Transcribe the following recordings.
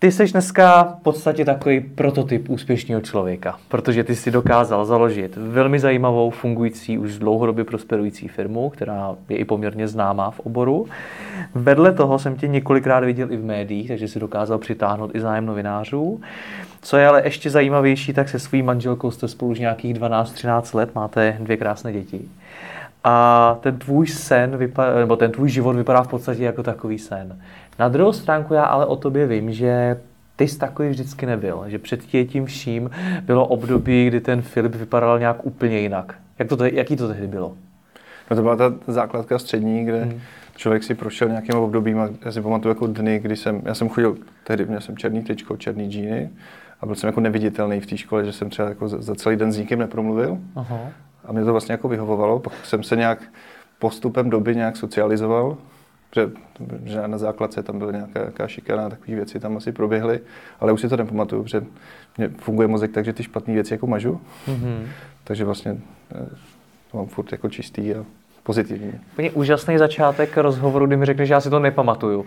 Ty jsi dneska v podstatě takový prototyp úspěšného člověka, protože ty si dokázal založit velmi zajímavou, fungující, už dlouhodobě prosperující firmu, která je i poměrně známá v oboru. Vedle toho jsem tě několikrát viděl i v médiích, takže si dokázal přitáhnout i zájem novinářů. Co je ale ještě zajímavější, tak se svou manželkou jste spolu už nějakých 12-13 let, máte dvě krásné děti. A ten tvůj sen, nebo ten tvůj život vypadá v podstatě jako takový sen. Na druhou stránku já ale o tobě vím, že ty jsi takový vždycky nebyl. Že před tím vším bylo období, kdy ten Filip vypadal nějak úplně jinak. Jaký to tehdy bylo? No to byla ta základka střední, kde člověk si prošel nějakým obdobím. A já si pamatuju jako dny, kdy já jsem chodil, tehdy měl jsem černý tričko, černý džíny a byl jsem jako neviditelný v té škole, že jsem třeba jako za celý den s nikým nepromluvil. Aha. A mě to vlastně jako vyhovovalo, pak jsem se nějak postupem doby nějak socializoval, že na základce tam byla nějaká šikana, takové věci tam asi proběhly, ale už si to nepamatuju, protože mě funguje mozek tak, že ty špatné věci jako mažu, takže vlastně to mám furt jako čistý a pozitivní. Úplně úžasný začátek rozhovoru, kdy mi řekneš, že já si to nepamatuju,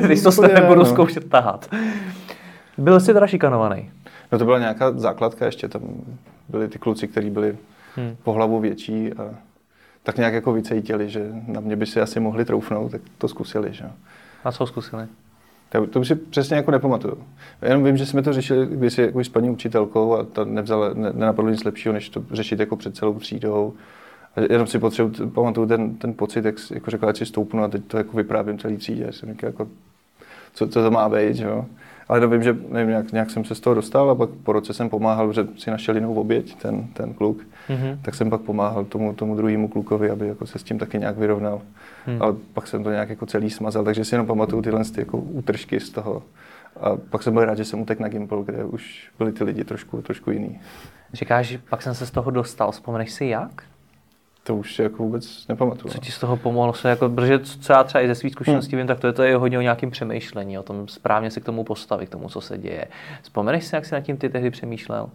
když to se nebudu zkoušet tahat. Byl jsi teda šikanovaný? No to byla nějaká základka ještě, tam byli ty kluci, kteří byli po hlavu větší a tak nějak jako vycejtili, že na mě by si asi mohli troufnout, tak to zkusili, že? A co zkusili? To už si přesně jako nepamatuju. Jenom vím, že jsme to řešili kdysi jako s paní učitelkou a ta nenapadlo nic lepšího, než to řešit jako před celou třídou. A jenom si pamatuju ten pocit, jak jako řekla, ať si stoupnu a teď to jako vyprávím celý třídě. Já jsem říkal, jako, co to má být, že jo? Ale nevím, že nějak jsem se z toho dostal a pak po roce jsem pomáhal, že si našel jinou oběť, ten kluk. Mm-hmm. Tak jsem pak pomáhal tomu druhému klukovi, aby jako se s tím taky nějak vyrovnal. Mm-hmm. Ale pak jsem to nějak jako celý smazal, takže si jenom pamatuju tyhle jako útržky z toho. A pak jsem byl rád, že jsem utekl na Gympl, kde už byli ty lidi trošku jiný. Říkáš, že pak jsem se z toho dostal, vzpomeneš si jak? To už jako vůbec nepamatuju. Co ti z toho pomohlo? Jako, protože co já třeba i ze svých zkušeností vím, tak to je hodně o nějakém přemýšlení, o tom správně se k tomu postavit, k tomu, co se děje. Vzpomeneš si, jak jsi nad tím ty tehdy přemýšlel?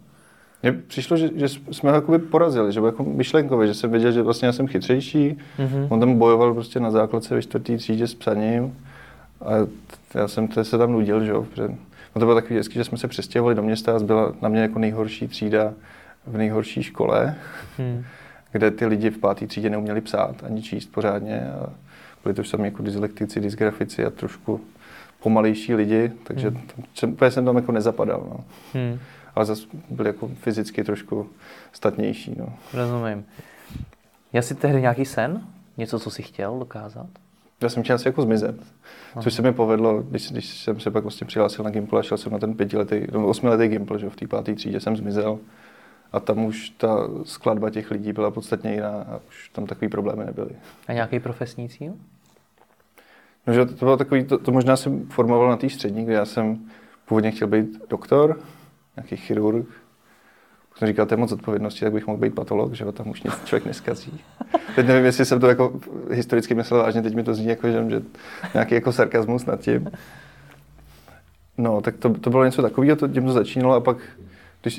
Mně přišlo, že jsme ho jakoby porazili, že byl jako myšlenkově, že jsem věděl, že vlastně já jsem chytřejší. Mm-hmm. On tam bojoval prostě na základce ve 4. třídě s psaním a já jsem se tam nudil, že jo. No to bylo takový hezký, že jsme se přestěhovali do města a byla na mě jako nejhorší třída v nejhorší škole. Mm. Kde ty lidi v 5. třídě neuměli psát ani číst pořádně. A byli to už sami jako dyslektici, dysgrafici a trošku pomalejší lidi, takže jsem tam jako nezapadal. No. Ale zase byli jako fyzicky trošku statnější. No. Rozumím. Měl jsi tehdy nějaký sen? Něco, co jsi chtěl dokázat? Já jsem chtěl asi jako zmizet, což se mi povedlo, když jsem se pak vlastně přihlásil na Gympl a šel jsem na ten 8letý Gympl, že v té 5. třídě jsem zmizel. A tam už ta skladba těch lidí byla podstatně jiná a už tam takový problémy nebyly. A nějaký profesní cíl? No, že to bylo takový, to možná jsem formoval na té střední, kde já jsem původně chtěl být doktor, nějaký chirurg. Když jsem říkal, to je moc odpovědnosti, tak bych mohl být patolog, že tam už nic člověk neskazí. Teď nevím, jestli jsem to jako historicky myslel vážně, teď mi to zní jako, že nějaký jako sarkazmus nad tím. No, tak to bylo něco takového, tím to začínalo a pak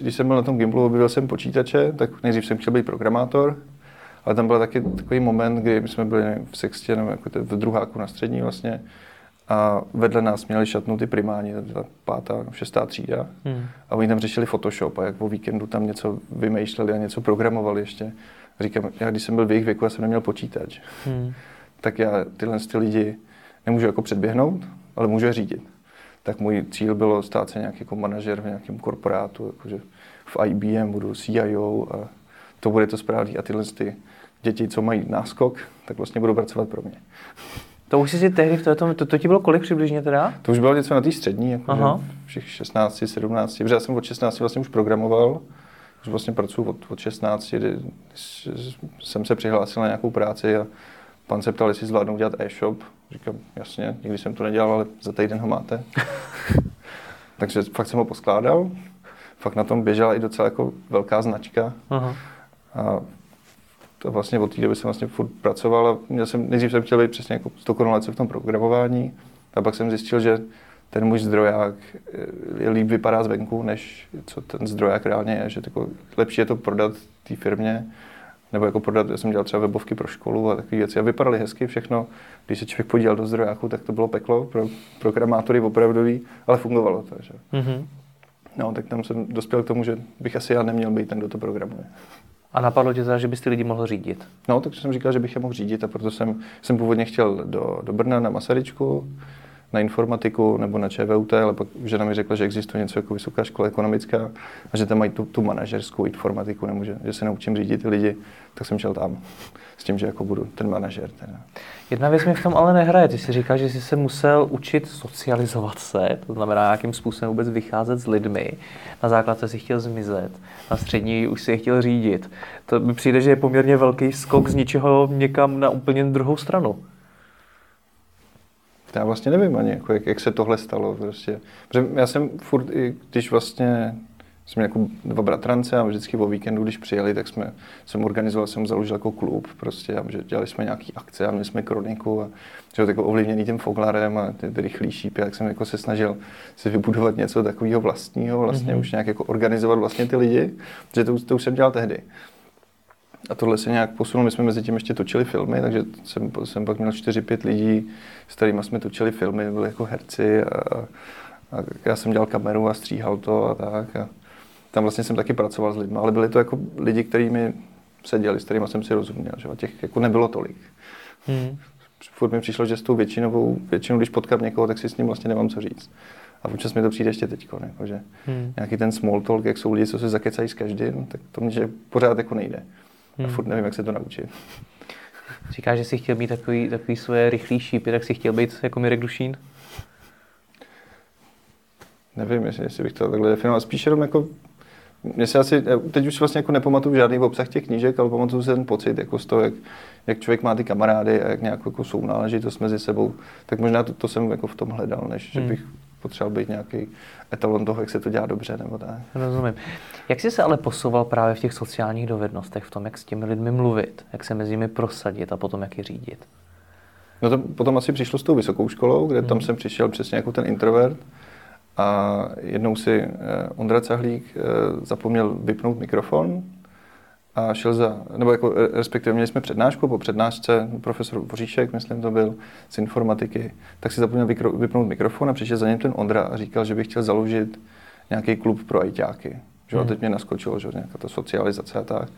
když jsem byl na tom Gymplu, objevil jsem počítače, tak nejdřív jsem chtěl být programátor, ale tam byl taky takový moment, kdy jsme byli v sextě, nebo jako v druháku na střední vlastně, a vedle nás měli šatnou ty primáni, 5., 6. třída, a oni tam řešili Photoshop a jak po víkendu tam něco vymýšleli a něco programovali ještě. A říkám, já když jsem byl v jejich věku, já jsem neměl počítač, tak já tyhle lidi nemůžu jako předběhnout, ale můžu je řídit. Tak můj cíl bylo stát se nějaký jako manažer v nějakém korporátu, jakože v IBM budu CIO a to bude to správný. A tyhle ty děti, co mají náskok, tak vlastně budou pracovat pro mě. To už jsi tehdy v této, to ti bylo kolik přibližně teda? To už bylo něco na té střední, jakože všech 16, 17, protože já jsem od 16 vlastně už programoval, už vlastně pracuji od 16, kdy jsem se přihlásil na nějakou práci a pan se ptal, jestli zvládnou dělat e-shop. Říkám, jasně, nikdy jsem to nedělal, ale za týden ho máte. Takže fakt jsem ho poskládal. Fakt na tom běžela i docela jako velká značka. Aha. A to vlastně od té doby jsem vlastně furt pracoval a nejdřív jsem chtěl být přesně jako 100 Kč v tom programování a pak jsem zjistil, že ten můj zdroják líp vypadá zvenku, než co ten zdroják reálně je, že jako lepší je to prodat té firmě, nebo jako prodat, já jsem dělal třeba webovky pro školu a takové věci a vypadaly hezky všechno. Když se člověk podíval do zdrojáku, tak to bylo peklo pro programátory opravdový, ale fungovalo to, že? Mm-hmm. No, tak tam jsem dospěl k tomu, že bych asi já neměl být ten, kdo to programuje. A napadlo tě teda, že bys ty lidi mohl řídit? No, takže jsem říkal, že bych je mohl řídit a proto jsem původně chtěl do Brna na Masaryčku, na informatiku nebo na ČVUT, ale pak žena mi řekla, že existuje něco jako vysoká škola ekonomická a že tam mají tu manažerskou informatiku, nebo že se naučím řídit lidi, tak jsem šel tam s tím, že jako budu ten manažer. Teda. Jedna věc mi v tom ale nehraje. Ty si říkáš, že jsi se musel učit socializovat se, to znamená nějakým způsobem vůbec vycházet s lidmi. Na základce si chtěl zmizet, na střední už si je chtěl řídit. To mi přijde, že je poměrně velký skok z ničeho někam na úplně druhou stranu. Já vlastně nevím ani, jako jak se tohle stalo. Prostě. Já jsem furt, když vlastně jsme jako dva bratrance a vždycky o víkendu, když přijeli, tak jsem založil jako klub prostě a dělali jsme nějaký akce a měli jsme kroniku a že tak ovlivněný tím Foglarem a ty rychlí šípy, tak jsem jako se snažil si vybudovat něco takového vlastního, vlastně už nějak jako organizovat vlastně ty lidi, že to už jsem dělal tehdy. A tohle se nějak posunulo, my jsme mezi tím ještě točili filmy, takže jsem pak měl 4-5 lidí, s kterými jsme točili filmy, byli jako herci a já jsem dělal kameru a stříhal to a tak. A tam vlastně jsem taky pracoval s lidmi, ale byli to jako lidi, kteří mi seděli, s kterými jsem si rozuměl, že? A těch jako nebylo tolik. Furt mi přišlo, že s tou většinou, když potkám někoho, tak si s ním vlastně nemám co říct. A občas mi to přijde ještě teďko, jako, že nějaký ten small talk, jak jsou lidi, co se zakecají s každým, tak to mě že pořád jako nejde. A furt nevím, jak se to naučit. Říkáš, že jsi chtěl být takový svoje rychlý šípy, tak jsi chtěl být jako Mirek Dušín? Nevím, jestli bych to takhle definoval. Spíš jenom jako, teď už vlastně jako nepamatuju žádný obsah těch knížek, ale pamatuju se ten pocit jako z toho, jak člověk má ty kamarády a jak nějak jako sounáležitost mezi sebou. Tak možná to jsem jako v tom hledal, než že bych potřeboval být nějaký etalon toho, jak se to dělá dobře, nebo tak. Rozumím. Jak jsi se ale posouval právě v těch sociálních dovednostech, v tom, jak s těmi lidmi mluvit, jak se mezi nimi prosadit a potom, jak je řídit? No to potom asi přišlo s tou vysokou školou, kde tam jsem přišel přesně jako ten introvert a jednou si Ondra Cajlík zapomněl vypnout mikrofon a šel respektive měli jsme přednášku, po přednášce profesor Voříšek, myslím to byl, z informatiky, tak si zapomněl vypnout mikrofon a přišel za něm ten Ondra a říkal, že by chtěl založit nějaký klub pro ajťáky. A teď mě naskočilo, že nějaká ta socializace a tak.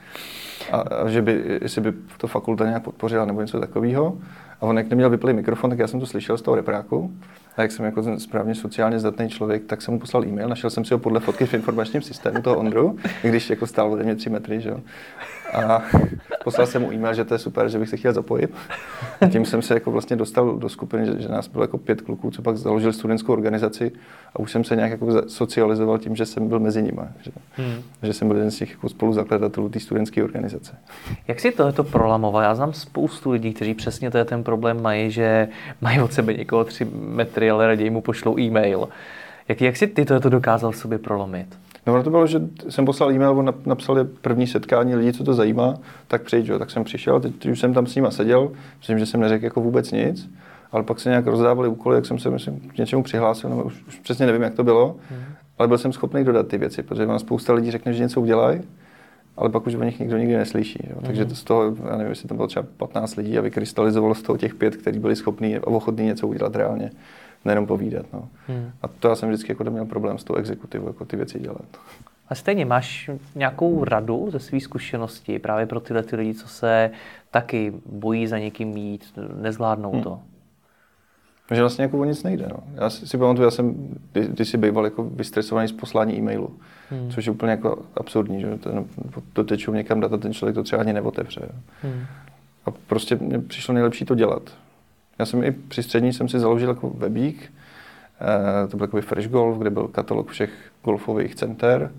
A že jestli by to fakulta nějak podpořila nebo něco takového. A on jak neměl vyplý mikrofon, tak já jsem to slyšel z toho repráku. A jak jsem jako ten správně sociálně zdatný člověk, tak jsem mu poslal e-mail, našel jsem si ho podle fotky v informačním systému toho Ondru, když jako stál ode mě 3 metry, že? A poslal jsem mu e-mail, že to je super, že bych se chtěl zapojit. A tím jsem se jako vlastně dostal do skupiny, že nás bylo jako 5 kluků, co pak založil studentskou organizaci a už jsem se nějak jako socializoval tím, že jsem byl mezi nimi, že? Že jsem byl jeden z těch jako spoluzakladatelů té studentské organizace. Jak si to prolamoval? Já znám spoustu lidí, kteří přesně ten problém mají, že mají od sebe někoho 3 metry, ale raději mu pošlou e-mail. Jak jsi ty to dokázal sobě prolomit? No to bylo, že jsem poslal e-mail, on napsal první setkání lidí, co to zajímá, tak přijď, jo. Tak jsem přišel, teď už jsem tam s nima seděl, myslím, že jsem neřekl jako vůbec nic, ale pak se nějak rozdávali úkoly, jak jsem se myslím, k něčemu přihlásil, nebo už přesně nevím, jak to bylo, ale byl jsem schopný dodat ty věci, protože vám spousta lidí řekne, že něco udělají, ale pak už o nich nikdo nikdy neslyší. Jo. Takže z toho, já nevím, jestli tam bylo třeba 15 lidí a vykrystalizovalo z toho těch 5, kteří byli schopní a ochotní něco udělat reálně. Nejenom povídat, no. A to já jsem vždycky jako měl problém s tou exekutivou, jako ty věci dělat. A stejně máš nějakou radu ze svých zkušeností právě pro tyhle ty lidi, co se taky bojí za někým jít, nezvládnou to? Že vlastně jako o nic nejde, no. Já si pamatuju, já jsem kdysi býval jako vystresovaný z poslání e-mailu, což je úplně jako absurdní, že dotečou někam data, ten člověk to třeba ani neotevře. A prostě mně přišlo nejlepší to dělat. Já jsem i při střední jsem si založil jako webík, to byl takový Fresh Golf, kde byl katalog všech golfových center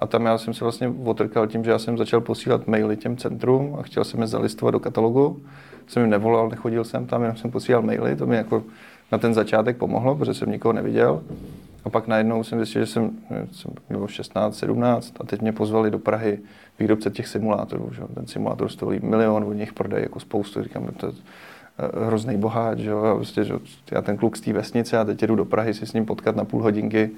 a tam já jsem se vlastně otrkal tím, že já jsem začal posílat maily těm centrum a chtěl jsem je zalistovat do katalogu, jsem jim nevolal, nechodil jsem tam, jenom jsem posílal maily, to mi jako na ten začátek pomohlo, protože jsem nikoho neviděl. A pak najednou jsem zjistil, že jsem byl 16, 17 a teď mě pozvali do Prahy výrobce těch simulátorů. Že? Ten simulátor stojí milion, od nich prodají jako spoustu. Říkám, to je hrozný boháč. Že? A prostě, že? Já ten kluk z té vesnice a teď jdu do Prahy si s ním potkat na půl hodinky.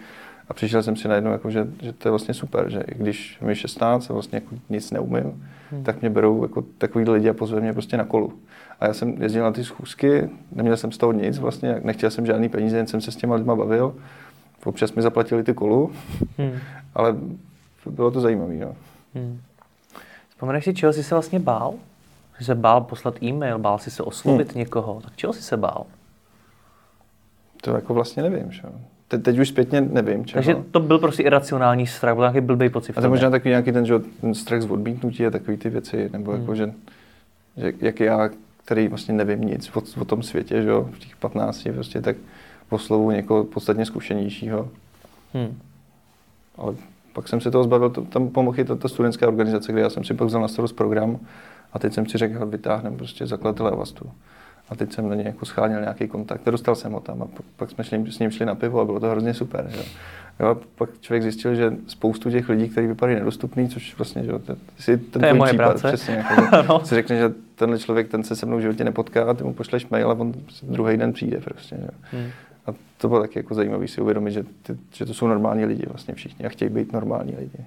A přišel jsem si najednou, jako, že to je vlastně super, že i když mi 16 a vlastně jako nic neumím, tak mě berou jako takovýhle lidi a pozve mě prostě na kolu. A já jsem jezdil na ty schůzky, neměl jsem z toho nic vlastně, nechtěl jsem žádný peníze, jen jsem se s těma lidma bavil. Občas mi zaplatili ty kolu, ale bylo to zajímavé. No. Vzpomeneš si, čeho jsi se vlastně bál? Jsi se bál poslat e-mail, bál jsi se oslovit někoho, tak čeho jsi se bál? To jako vlastně nevím, že? Teď už zpětně nevím, čeho. Takže to byl prostě iracionální strach, byl nějaký blbej pocit. A to možná takový nějaký ten, že ten strach z odmítnutí a takový ty věci, nebo jako, že jak já, který vlastně nevím nic o tom světě, že v těch 15 prostě tak oslovu někoho podstatně zkušenějšího. Ale pak jsem se toho zbavil, tam pomohla ta studentská organizace, kde já jsem si pak vzal na starost program a teď jsem si řekl, vytáhneme prostě zakladatele Avastu. A teď jsem na něj jako scháněl nějaký kontakt a dostal jsem ho tam a pak jsme s ním šli na pivo a bylo to hrozně super. Jo? A pak člověk zjistil, že spoustu těch lidí, kteří vypadají nedostupný, což vlastně, že jo, to je moje případ, práce. Přesně, jako, no. Si řekne, že tenhle člověk, ten se mnou v životě nepotká, ty mu pošleš mail a on druhý den přijde prostě. A to bylo taky jako zajímavé si uvědomit, že to jsou normální lidi vlastně všichni a chtějí být normální lidi.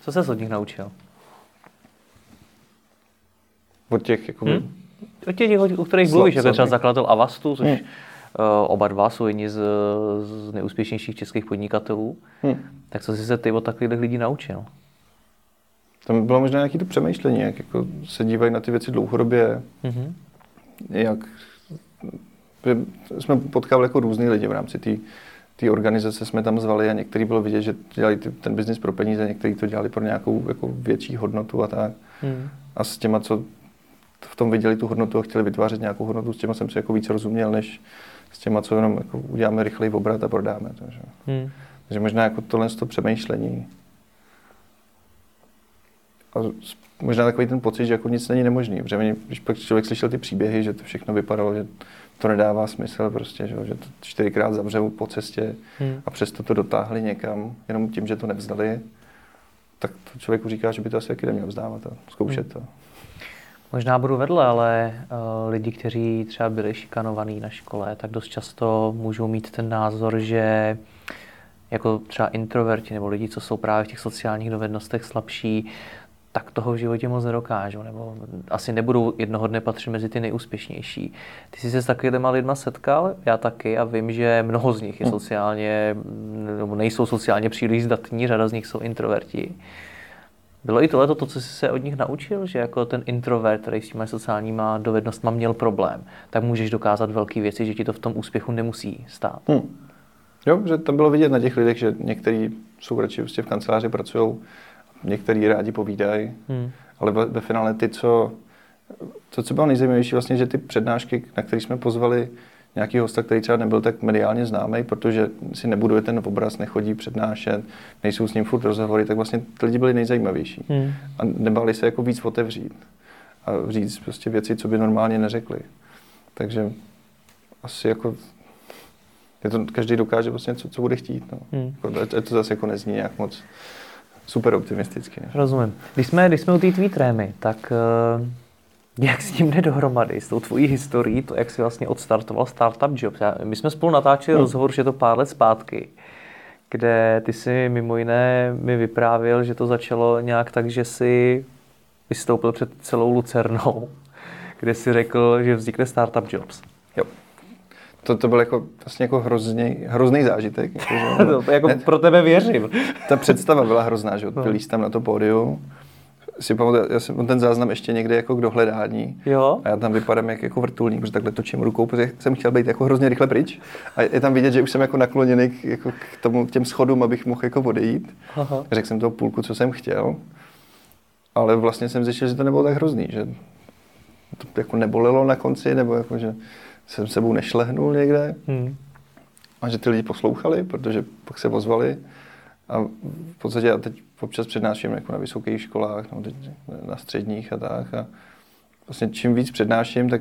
Co ses od nich naučil? Od těch jako o těch, o kterých mluvíš, jako třeba zakladatel Avastu, což oba dva jsou jedni z nejúspěšnějších českých podnikatelů. Tak co jsi se ty od takových lidí naučil? Tam bylo možná nějaké to přemýšlení, jak jako se dívají na ty věci dlouhodobě. Jak jsme potkávali jako různý lidi v rámci té organizace, jsme tam zvali a některý bylo vidět, že dělali ten biznis pro peníze, některý to dělali pro nějakou jako větší hodnotu a tak. A s těma, co v tom viděli tu hodnotu a chtěli vytvářet nějakou hodnotu, s těma jsem si jako víc rozuměl, než s těma, co jenom jako uděláme rychleji obrat a prodáme. Takže, takže možná jako tohle z toho přemýšlení. A možná takový ten pocit, že jako nic není nemožný. Protože když pak člověk slyšel ty příběhy, že to všechno vypadalo, že to nedává smysl prostě, že to 4krát zavřou po cestě a přesto to dotáhli někam, jenom tím, že to nevzdali, tak to člověku říká, že by to asi taky neměl vzdávat a zkoušet to. Možná budu vedle, ale lidi, kteří třeba byli šikanovaní na škole, tak dost často můžou mít ten názor, že jako třeba introverti nebo lidi, co jsou právě v těch sociálních dovednostech slabší, tak toho v životě moc nedokážou, nebo asi nebudou jednoho dne patřit mezi ty nejúspěšnější. Ty jsi se s takovýma lidma setkal, já taky, a vím, že mnoho z nich je sociálně, nebo nejsou sociálně příliš zdatní, řada z nich jsou introverti. Bylo i tohleto to, co jsi se od nich naučil, že jako ten introvert, který s těma sociálníma dovednostma měl problém, tak můžeš dokázat velké věci, že ti to v tom úspěchu nemusí stát. Jo, že tam bylo vidět na těch lidech, že někteří jsou radši v kanceláři, pracují, někteří rádi povídají, ale ve finále co bylo nejzajímavější, vlastně, že ty přednášky, na které jsme pozvali nějaký hosta, který třeba nebyl tak mediálně známý, protože si nebuduje ten obraz, nechodí přednášet, nejsou s ním furt rozhovory, tak vlastně ty lidi byli nejzajímavější. A nebáli se jako víc otevřít a říct prostě věci, co by normálně neřekli. Takže asi jako každý dokáže vlastně, co bude chtít. No. To zase jako nezní nějak moc super optimisticky. Ne? Rozumím. Když jsme u té tvý trémy, tak jak s tím jde dohromady, s tou tvojí historií, to, jak jsi vlastně odstartoval Startup Jobs. My jsme spolu natáčeli rozhovor, už je to pár let zpátky, kde ty jsi mimo jiné mi vyprávěl, že to začalo nějak tak, že jsi vystoupil před celou Lucernou, kde jsi řekl, že vznikne Startup Jobs. Jo. To byl jako, vlastně jako hrozný zážitek. Jako, to, jako ne, pro tebe věřím. Ta představa byla hrozná, že odpilíš tam na to pódium. Si pamatuju, já jsem ten záznam ještě někde jako k dohledání. Jo. A já tam vypadám jako vrtulník, protože takhle točím rukou, protože jsem chtěl být jako hrozně rychle pryč. A je tam vidět, že už jsem jako nakloněný k těm schodům, abych mohl jako odejít. Řekl jsem toho půlku, co jsem chtěl. Ale vlastně jsem zjistil, že to nebylo tak hrozný, že to jako nebolelo na konci, nebo jako, že jsem sebou nešlehnul někde. A že ty lidi poslouchali, protože pak se ozvali. A v podstatě já teď občas přednáším jako na vysokých školách, no, na středních a tak. A vlastně čím víc přednáším, tak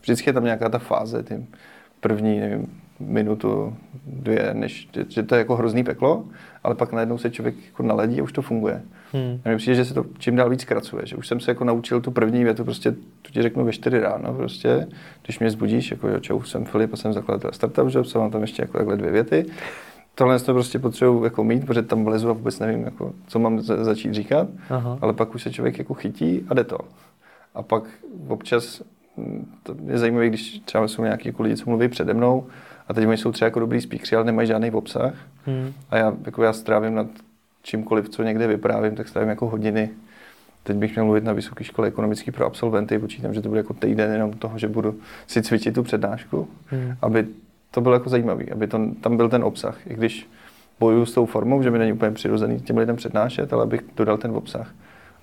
vždycky je tam nějaká ta fáze. Ty první, nevím, minutu, dvě, než, že to je jako hrozný peklo, ale pak najednou se člověk jako naladí a už to funguje. A mně přijde, že se to čím dál víc zkracuje, že už jsem se jako naučil tu první větu, prostě tu ti řeknu ve 4 ráno, prostě, když mě zbudíš, jako jo, čau, jsem Filip a jsem zakladatel startupjobs, mám tam ještě jako takhle 2 věty. Tohle to prostě potřebuji jako mít, protože tam vlezu a vůbec nevím, jako, co mám začít říkat, aha, ale pak už se člověk jako chytí a jde to. A pak občas, to je zajímavé, když třeba jsou nějaký jako lidi, co mluví přede mnou, a teď oni jsou třeba jako dobrý speakeři, ale nemají žádný obsah. A já strávím nad čímkoliv, co někde vyprávím, tak strávím jako hodiny. Teď bych měl mluvit na vysoké škole ekonomické pro absolventy, počítám, že to bude jako týden jenom toho, že budu si cvičit tu přednášku, aby to bylo jako zajímavý, aby to, tam byl ten obsah. I když bojuju s tou formou, že mi není úplně přirozený těm lidem přednášet, ale abych dodal ten obsah.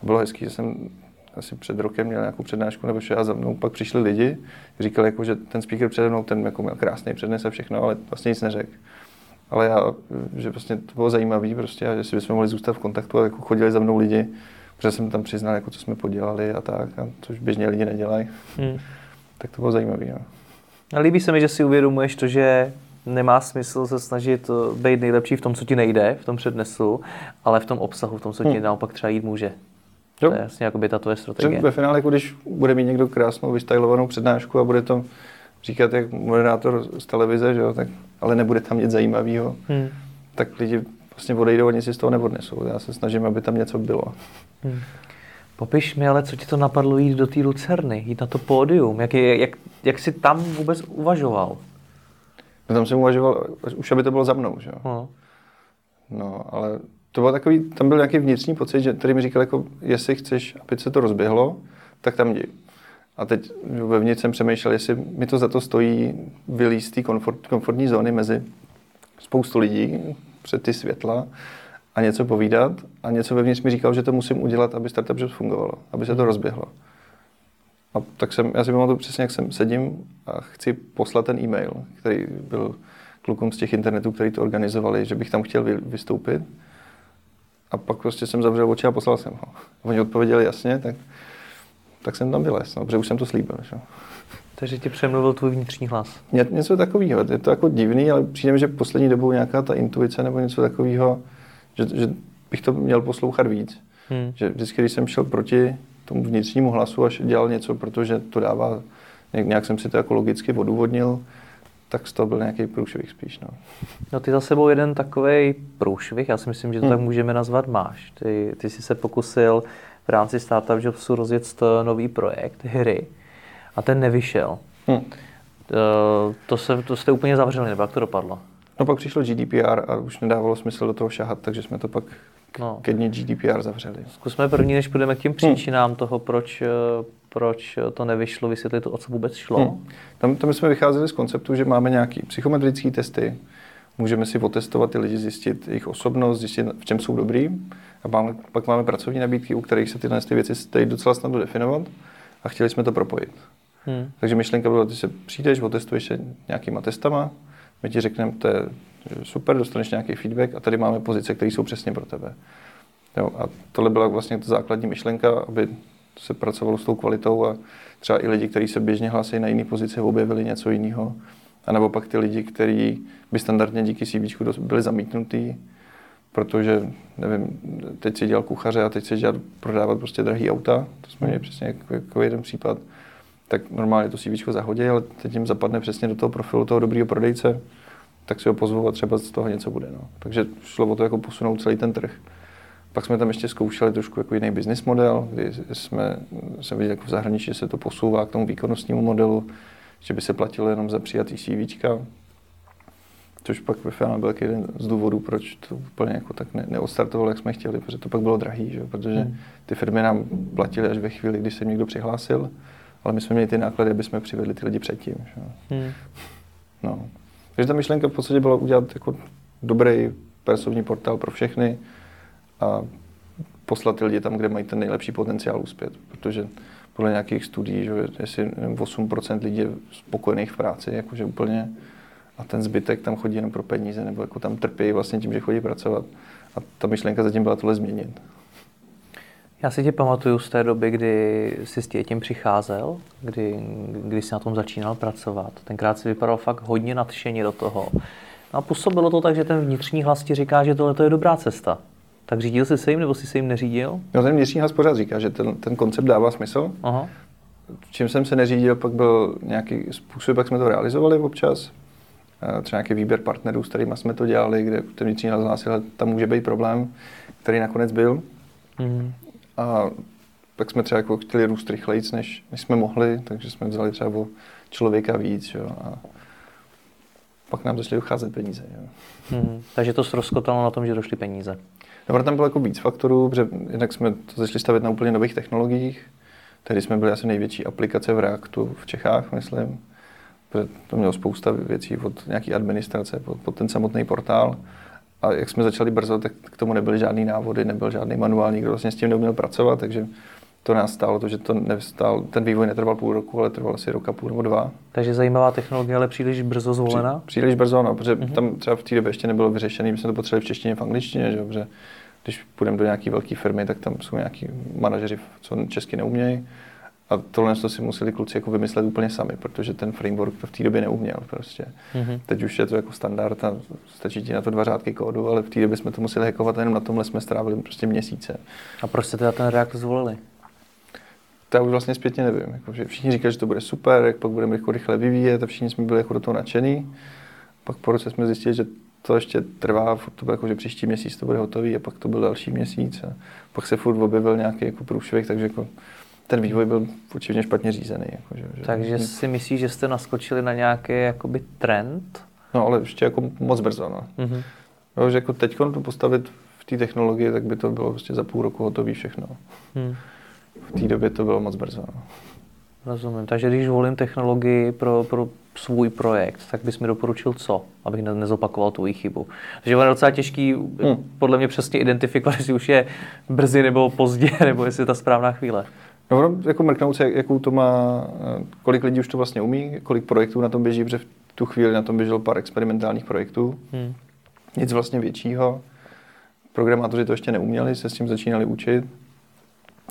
A bylo hezký, že jsem asi před rokem měl nějakou přednášku, nebo že za mnou pak přišli lidi, říkali jako, že ten speaker přede mnou, ten jako měl krásný přednes a všechno, ale vlastně nic neřekl. Ale já, že vlastně to bylo zajímavý prostě, a že si bychom mohli zůstat v kontaktu a jako chodili za mnou lidi, protože jsem tam přiznal, jako co jsme podělali a tak, a což běžně lidi nedělají. Tak to bylo zajímavý. No. A líbí se mi, že si uvědomuješ to, že nemá smysl se snažit být nejlepší v tom, co ti nejde, v tom přednesu, ale v tom obsahu, v tom, co ti naopak třeba jít může. Jo. To je jasně jakoby ta tvoje strategie. Ve finále, když bude mít někdo krásnou, vystylovanou přednášku a bude to říkat jak moderátor z televize, že jo, tak, ale nebude tam nic zajímavého, tak lidi vlastně odejdou a nic si z toho neodnesou. Já se snažím, aby tam něco bylo. Popiš mi ale, co ti to napadlo jít do té Lucerny, jít na to pódium, jak jsi tam vůbec uvažoval? No, tam jsem uvažoval, už aby to bylo za mnou, že jo. No, ale to bylo takový, tam byl nějaký vnitřní pocit, že tady mi říkal, jako, jestli chceš, aby se to rozběhlo, tak tam jdi. A teď vevnitř jsem přemýšlel, jestli mi to za to stojí vylízt z té komfortní zóny mezi spoustu lidí před ty světla a něco povídat. A něco vevnitř mi říkal, že to musím udělat, aby startup fungovalo, aby se to rozběhlo. A tak jsem, já si pamatuju přesně, jak jsem sedím a chci poslat ten e-mail, který byl klukům z těch internetů, který to organizovali, že bych tam chtěl vystoupit. A pak prostě jsem zavřel oči a poslal jsem ho. Oni odpověděli jasně, tak jsem tam vylez, no, protože už jsem to slíbil. Že? Takže ti přemluvil tvůj vnitřní hlas. Něco takového, je to jako divný, ale přijde mi, že poslední dobou nějaká ta intuice nebo něco takového, že bych to měl poslouchat víc. Že vždycky, když jsem šel proti tomu vnitřnímu hlasu a dělal něco, protože to dává, nějak jsem si to jako logicky odůvodnil, tak z toho byl nějaký průšvih spíš. No ty za sebou jeden takovej průšvih, já si myslím, že to tak můžeme nazvat, máš. Ty jsi se pokusil v rámci Startup Jobsu rozjet nový projekt, hry, a ten nevyšel. To jste úplně zavřeli, nebo jak to dopadlo? No pak přišlo GDPR a už nedávalo smysl do toho šahat, takže jsme to pak ke dni GDPR zavřeli. Zkusme první, než půjdeme k těm příčinám toho, proč to nevyšlo, vysvětlit, o co vůbec šlo. Tam jsme vycházeli z konceptu, že máme nějaké psychometrické testy, můžeme si otestovat ty lidi, zjistit jejich osobnost, zjistit, v čem jsou dobrý. A pak máme pracovní nabídky, u kterých se tyhle věci dají docela snadno definovat, a chtěli jsme to propojit. Takže myšlenka byla, ty se přijdeš, otestuješ se nějakýma testama, my ti řekneme, to je super, dostaneš nějaký feedback a tady máme pozice, které jsou přesně pro tebe. Jo, a tohle byla vlastně ta základní myšlenka, aby se pracovalo s tou kvalitou a třeba i lidi, kteří se běžně hlásí na jiné pozice, objevili něco jiného. A nebo pak ty lidi, kteří by standardně díky CVčku byli zamítnutí, protože, nevím, teď si dělal kuchaře a teď se dělal prodávat prostě drahý auta, to jsme měli přesně jako jeden případ, tak normálně to CVčko zahodí, ale teď jim zapadne přesně do toho profilu toho dobrýho prodejce, tak si ho pozvu a třeba z toho něco bude. No. Takže šlo o to jako posunout celý ten trh. Pak jsme tam ještě zkoušeli trošku jako jiný business model, kdy jsem viděl jako v zahraničí, že se to posouvá k tomu výkonnostnímu modelu, že by se platilo jenom za přijatý CVčka, což pak ve finále byl jeden z důvodů, proč to úplně jako tak neodstartovalo, jak jsme chtěli, protože to pak bylo drahý, že? Protože ty firmy nám platily až ve chvíli, když se někdo přihlásil, ale my jsme měli ty náklady, aby jsme přivedli ty lidi předtím. Že? No. Takže ta myšlenka v podstatě byla udělat jako dobrý pracovní portál pro všechny a poslat ty lidi tam, kde mají ten nejlepší potenciál uspět, protože podle nějakých studií, že jestli 8% lidí je spokojených v práci, jakože úplně, a ten zbytek tam chodí jenom pro peníze, nebo jako tam trpí vlastně tím, že chodí pracovat. A ta myšlenka zatím byla tohle změnit. Já si tě pamatuju z té doby, kdy jsi s tím přicházel, kdy jsi na tom začínal pracovat. Tenkrát si vypadal fakt hodně nadšeně do toho. No a působilo to tak, že ten vnitřní hlas ti říká, že tohle je dobrá cesta. Tak řídil jsi se jim, nebo jsi se jim neřídil? No, ten vnitřní hlas pořád říká, že ten koncept dává smysl. Aha. Čím jsem se neřídil, pak byl nějaký způsob, jak jsme to realizovali občas. Třeba nějaký výběr partnerů, s kterými jsme to dělali, kde ten vnitřní hlas hlásil, tam může být problém, který nakonec byl. Mhm. A pak jsme třeba jako chtěli růst rychlejc, než jsme mohli, takže jsme vzali třeba o člověka víc, jo, a pak nám došly docházet peníze. Jo. Hmm, takže to srozkotalo na tom, že došly peníze. No, tam bylo jako víc faktorů, protože jednak jsme to začali stavět na úplně nových technologiích, tehdy jsme byli asi největší aplikace v Reactu v Čechách, myslím, protože to mělo spousta věcí od nějaký administrace, pod ten samotný portál. A jak jsme začali brzo, tak k tomu nebyly žádný návody, nebyl žádný manuál, nikdo vlastně s tím neuměl pracovat, takže to nás stálo to, že to nevstál, ten vývoj netrval půl roku, ale trval asi rok a půl nebo dva. Takže zajímavá technologie, ale příliš brzo zvolená? Příliš brzo, no, protože tam třeba v té době ještě nebylo vyřešený, my jsme to potřebovali v češtině, v angličtině, že? Protože když půjdeme do nějaké velké firmy, tak tam jsou nějaký manažeři, co česky neumějí. A tohle si museli kluci jako vymyslet úplně sami, protože ten framework to v té době neuměl prostě. Mm-hmm. Teď už je to jako standard a stačí ti na to 2 řádky kódu, ale v té době jsme to museli hackovat a jenom na tomhle jsme strávili prostě měsíce. A proč jste teda ten React zvolili? To já už vlastně zpětně nevím. Jako, že všichni říkali, že to bude super, jak pak budeme rychle vyvíjet a všichni jsme byli jako do toho nadšený. Pak po roce jsme zjistili, že to ještě trvá, to bylo jako, že příští měsíc to bude hotový a pak to byl další měsíc a pak se furt objevil nějaký jako průšvih, takže jako ten vývoj byl určitě špatně řízený. Jakože, takže si myslíš, že jste naskočili na nějaký jakoby trend? No, ale ještě jako moc brzo. No. Mm-hmm. No, že jako teďko to postavit v té technologii, tak by to bylo prostě za půl roku hotový všechno. Mm. V té době to bylo moc brzo. No. Rozumím. Takže když volím technologii pro svůj projekt, tak bys mi doporučil co? Abych nezopakoval tu chybu. Takže je docela těžký podle mě přesně identifikovat, jestli už je brzy nebo pozdě, nebo jestli je ta správná chvíle. No, jako mrknout se, jakou to má, kolik lidí už to vlastně umí, kolik projektů na tom běží, protože v tu chvíli na tom běželo pár experimentálních projektů. Hmm. Nic vlastně většího. Programátoři to ještě neuměli, se s tím začínali učit.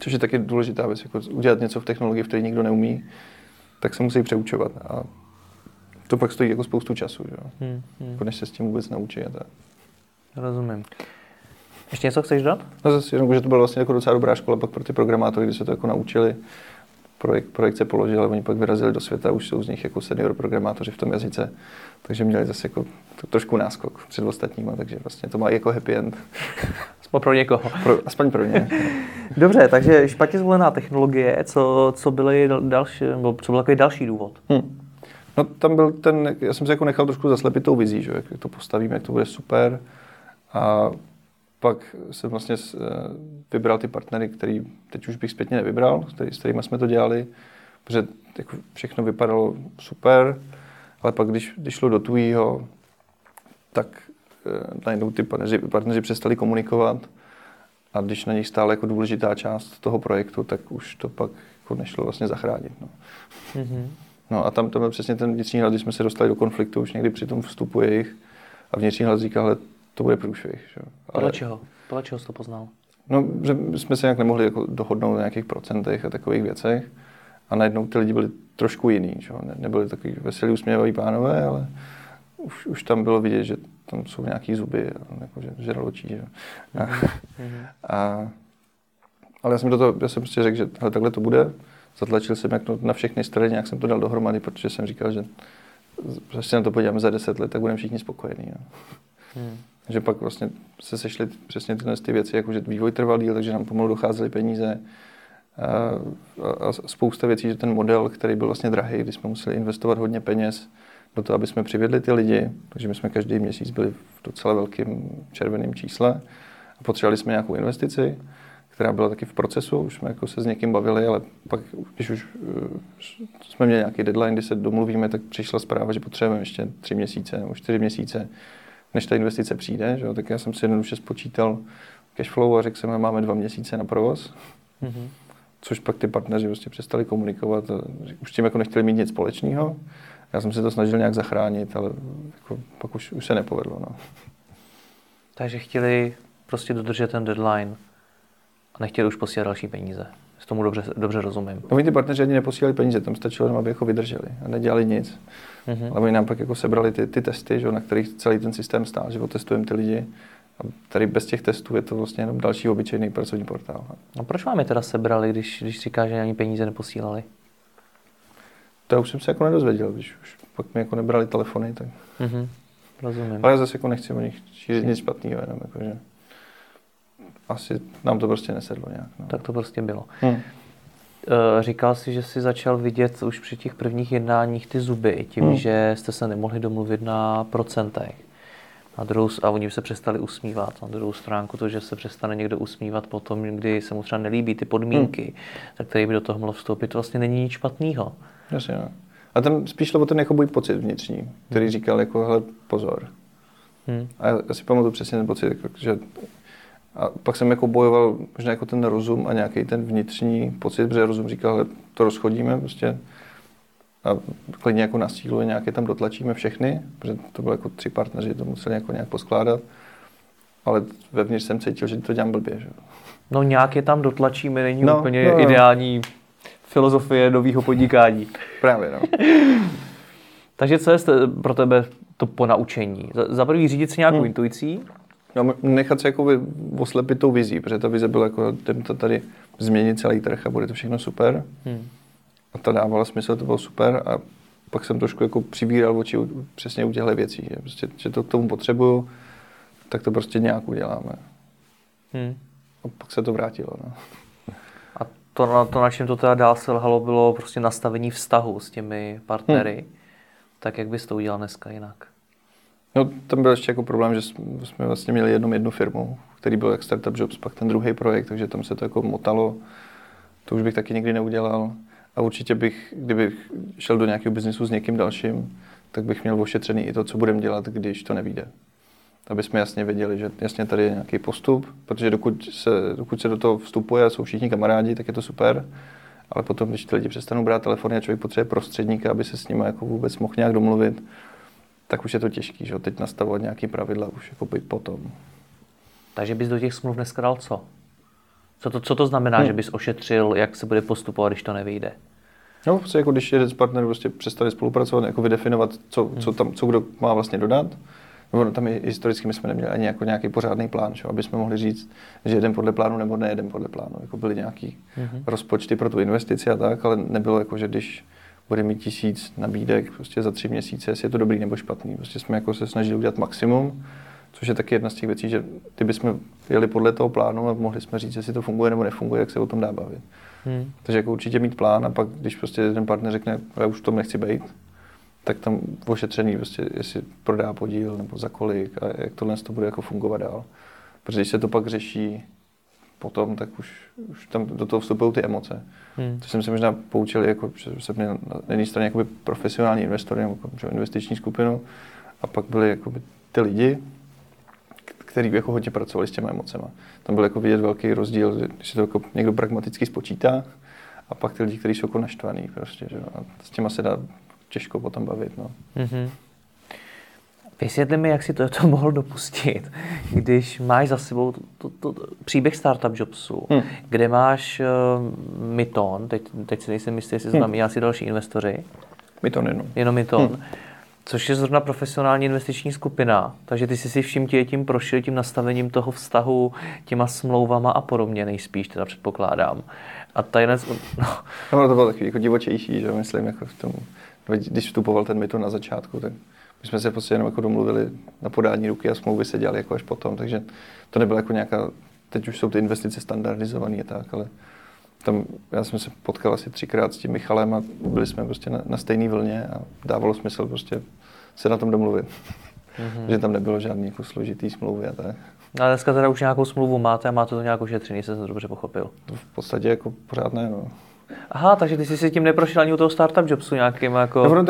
Což je taky důležitá věc, jako udělat něco v technologii, v které nikdo neumí, tak se musí přeučovat. A to pak stojí jako spoustu času, že? Než se s tím vůbec naučí. A tak. Rozumím. Ještě něco chceš dát? No zase jenom, že to byla vlastně jako docela dobrá škola pak pro ty programátory, když se to jako naučili. Projekt se položil, ale oni pak vyrazili do světa, už jsou z nich jako senior programátoři v tom jazyce. Takže měli zase jako trošku náskok před ostatníma, takže vlastně to má jako happy end. Aspoň pro někoho. Aspoň pro ně. Dobře, takže špatně zvolená technologie, co byl takový další důvod? No tam byl já jsem se jako nechal trošku zaslepit tou vizí, že jak to postavíme, jak to bude super. A pak jsem vlastně vybral ty partnery, který teď už bych zpětně nevybral, s kterými jsme to dělali, protože jako všechno vypadalo super, ale pak když šlo do tujího, tak najednou ty partneři přestali komunikovat a když na nich stála jako důležitá část toho projektu, tak už to pak jako nešlo vlastně zachránit. No. Mm-hmm. No a tam byl přesně ten vnitřní hlas, když jsme se dostali do konfliktu už někdy při tom vstupu jejich a vnitřní hlas říkal, to bude průšvih. Podle čeho jsi to poznal? No, že jsme se nějak nemohli jako dohodnout na nějakých procentech a takových věcech. A najednou ty lidi byli trošku jiný. Že? Nebyli takový veselý, usměvaví pánové, ale už tam bylo vidět, že tam jsou nějaký zuby, jako že žraločí. Že? Ale já jsem prostě řekl, že takhle to bude. Zatlačil jsem na všechny strany, nějak jsem to dal dohromady, protože jsem říkal, že prostě na to podíváme za 10 let, tak budeme všichni spokojení. Že pak vlastně se sešly přesně tyhle ty věci, jakože vývoj trval díl, takže nám pomalu docházely peníze a spousta věcí, že ten model, který byl vlastně drahý, kdy jsme museli investovat hodně peněz do toho, aby jsme přivedli ty lidi, takže my jsme každý měsíc byli v docela velkým červeným čísle a potřebovali jsme nějakou investici, která byla taky v procesu, už jsme jako se s někým bavili, ale pak, když už jsme měli nějaký deadline, kdy se domluvíme, tak přišla zpráva, že potřebujeme ještě 3 měsíce nebo 4 měsíce, než ta investice přijde, že? Tak já jsem si jednoduše spočítal cashflow a řekl jsem, že máme 2 měsíce na provoz, což pak ty partneři vlastně přestali komunikovat a už tím jako nechtěli mít nic společného. Já jsem se to snažil nějak zachránit, ale jako pak už se nepovedlo. No. Takže chtěli prostě dodržet ten deadline. a nechtěli už posílat další peníze. S tomu dobře rozumím. No, ty partneři ani neposílali peníze, tam stačilo jenom, aby jako vydrželi a nedělali nic. Mm-hmm. Ale oni nám pak jako sebrali ty testy, že, na kterých celý ten systém stál, že otestujeme ty lidi. A tady bez těch testů je to vlastně jenom další obyčejný pracovní portál. No proč vám je teda sebrali, když říká, že ani peníze neposílali? To už jsem se jako nedozvěděl, když už pak mi jako nebrali telefony, tak... Mm-hmm. Rozumím. Ale já zase jako nechci o nich šířit nic špatného, jenom jakože... Asi nám to prostě nesedlo nějak. No. Tak to prostě bylo. Říkal jsi, že jsi začal vidět už při těch prvních jednáních ty zuby, tím, že jste se nemohli domluvit na procentech. A oni se přestali usmívat. Na druhou stránku to, že se přestane někdo usmívat potom, kdy se mu třeba nelíbí ty podmínky, za které by do toho mohlo vstoupit, to vlastně není nic špatného. Jasně. A tam spíš šlo o ten jako boj pocit vnitřní, který říkal jako, hele, pozor. A já si pamatuju přesně ten pocit, jako, že... A pak jsem jako bojoval možná jako ten rozum a nějaký ten vnitřní pocit, protože rozum říkal, že to rozchodíme prostě a klidně jako na sílu nějaké tam dotlačíme všechny, protože to bylo jako 3 partneři, to museli jako nějak poskládat, ale vevnitř jsem cítil, že to dělám blbě. Že? No nějaké tam dotlačíme, není úplně ideální filozofie nového podnikání. Právě, no. Takže co je pro tebe to ponaučení? Za první řídit si nějakou intuicí, no, nechat se jako oslepit tou vizí, protože ta vize byla jako, jdeme to tady změnit celý trh a bude to všechno super. A to dávala smysl, to bylo super a pak jsem trošku jako přivíral oči přesně u těchto věcí, že, prostě, že to k tomu potřebuju, tak to prostě nějak uděláme. A pak se to vrátilo. No. A to, na čem to teda dál selhalo, bylo prostě nastavení vztahu s těmi partnery. Tak jak bys to udělal dneska jinak? No, tam byl ještě jako problém, že jsme vlastně měli jednu firmu, který byl jak Startup Jobs, pak ten druhý projekt, takže tam se to jako motalo. To už bych taky nikdy neudělal. A určitě bych, kdybych šel do nějakého biznisu s někým dalším, tak bych měl ošetřený i to, co budeme dělat, když to nevyjde. Aby jsme jasně věděli, že jasně tady je nějaký postup, protože dokud se do toho vstupuje a jsou všichni kamarádi, tak je to super. Ale potom, když ty lidi přestanou brát telefony a člověk potřebuje prostředníka, aby se s nimi jako vůbec mohl nějak domluvit, tak už je to těžký, že? Teď nastavovat nějaké pravidla už jako by potom. Takže bys do těch smluv dneska dal co? Co to znamená, že bys ošetřil, jak se bude postupovat, když to nevyjde? No, prostě jako když jeden z partnerů prostě přestali spolupracovat, jako vydefinovat, co kdo má vlastně dodat. No, tam i historicky my jsme neměli ani jako nějaký pořádný plán, že? Aby jsme mohli říct, že jeden podle plánu nebo nejeden podle plánu. Jako byly nějaký rozpočty pro tu investici a tak, ale nebylo jako, že když bude mít 1000 nabídek prostě za 3 měsíce, jestli je to dobrý nebo špatný. Prostě jsme jako se snažili udělat maximum, což je taky jedna z těch věcí, že kdybychom jeli podle toho plánu a mohli jsme říct, jestli to funguje nebo nefunguje, jak se o tom dá bavit. Takže jako určitě mít plán a pak, když prostě jeden partner řekne, já už v tom nechci bejt, tak tam ošetřený, prostě, jestli prodá podíl nebo za kolik a jak tohle to bude jako fungovat dál. Protože když se to pak řeší potom, tak už tam do toho vstupují ty emoce. To jsem se možná poučil, jako, že jsem měl na jedné straně profesionální investory nebo investiční skupinu a pak byli jakoby, ty lidi, kteří jako hodně pracovali s těma emocema. Tam byl jako vidět velký rozdíl, když se to jako někdo pragmaticky spočítá a pak ty lidi, kteří jsou jako naštvaný prostě, že? A s těma se dá těžko potom bavit. No. Vysvětli mi, jak si to mohl dopustit, když máš za sebou příběh Startup Jobsu, kde máš Miton, teď si nejsem jistý, jestli znám i asi další investoři. Miton jenom. Jenom Miton, což je zrovna profesionální investiční skupina, takže ty jsi si všim tím prošel, tím nastavením toho vztahu, těma smlouvama a podobně nejspíš, teda předpokládám. A no, to bylo takový jako divočejší, že myslím, jako v tom, když vstupoval ten Miton na začátku, tak... My jsme se prostě jenom jako domluvili na podání ruky a smlouvy se dělali jako až potom, takže to nebyla jako nějaká, teď už jsou ty investice standardizované a tak, ale tam já jsem se potkal asi 3krát s tím Michalem a byli jsme prostě na stejné vlně a dávalo smysl prostě se na tom domluvit, že tam nebylo žádný jako složitý smlouvy a tak. A dneska teda už nějakou smlouvu máte a máte to nějak ošetřený, jsem to dobře pochopil. To v podstatě jako pořád ne, no. Aha, takže ty jsi si tím neprošel ani u toho Startup Jobsu nějakým jako...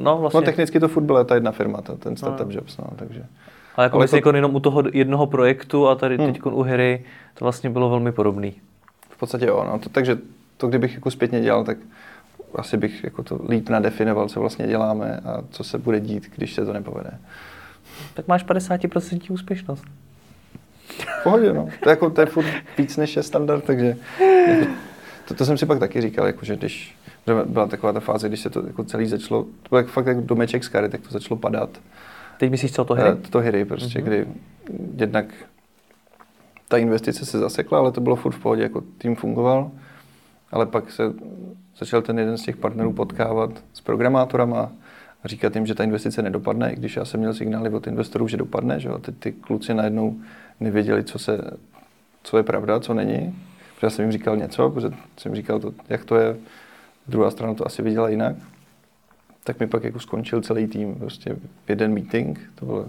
No, technicky to furt byla ta jedna firma, ten Startup Jobs, no, takže... Ale jako myslím to... jenom u toho jednoho projektu a tady teď u hry to vlastně bylo velmi podobný. V podstatě jo, no, takže to kdybych jako zpětně dělal, tak asi bych jako to líp nadefinoval, co vlastně děláme a co se bude dít, když se to nepovede. Tak máš 50% úspěšnost. Pohodě, no. To je furt víc než je standard, takže... To jsem si pak taky říkal, jakože když byla taková ta fáze, když se to jako celý začalo, to byl fakt jako domeček z kary, tak to začalo padat. Teď myslíš, co to hry? To hry, prostě, kdy jednak ta investice se zasekla, ale to bylo furt v pohodě, jako tým fungoval, ale pak se začal ten jeden z těch partnerů potkávat s programátorama a říkat jim, že ta investice nedopadne, i když já jsem měl signály od investorů, že dopadne, že? A teď ty kluci najednou nevěděli, co je pravda, co není. Já jsem jim říkal něco, protože jsem říkal, to, jak to je, druhá strana to asi viděla jinak. Tak mi pak jako skončil celý tým prostě jeden meeting. To bylo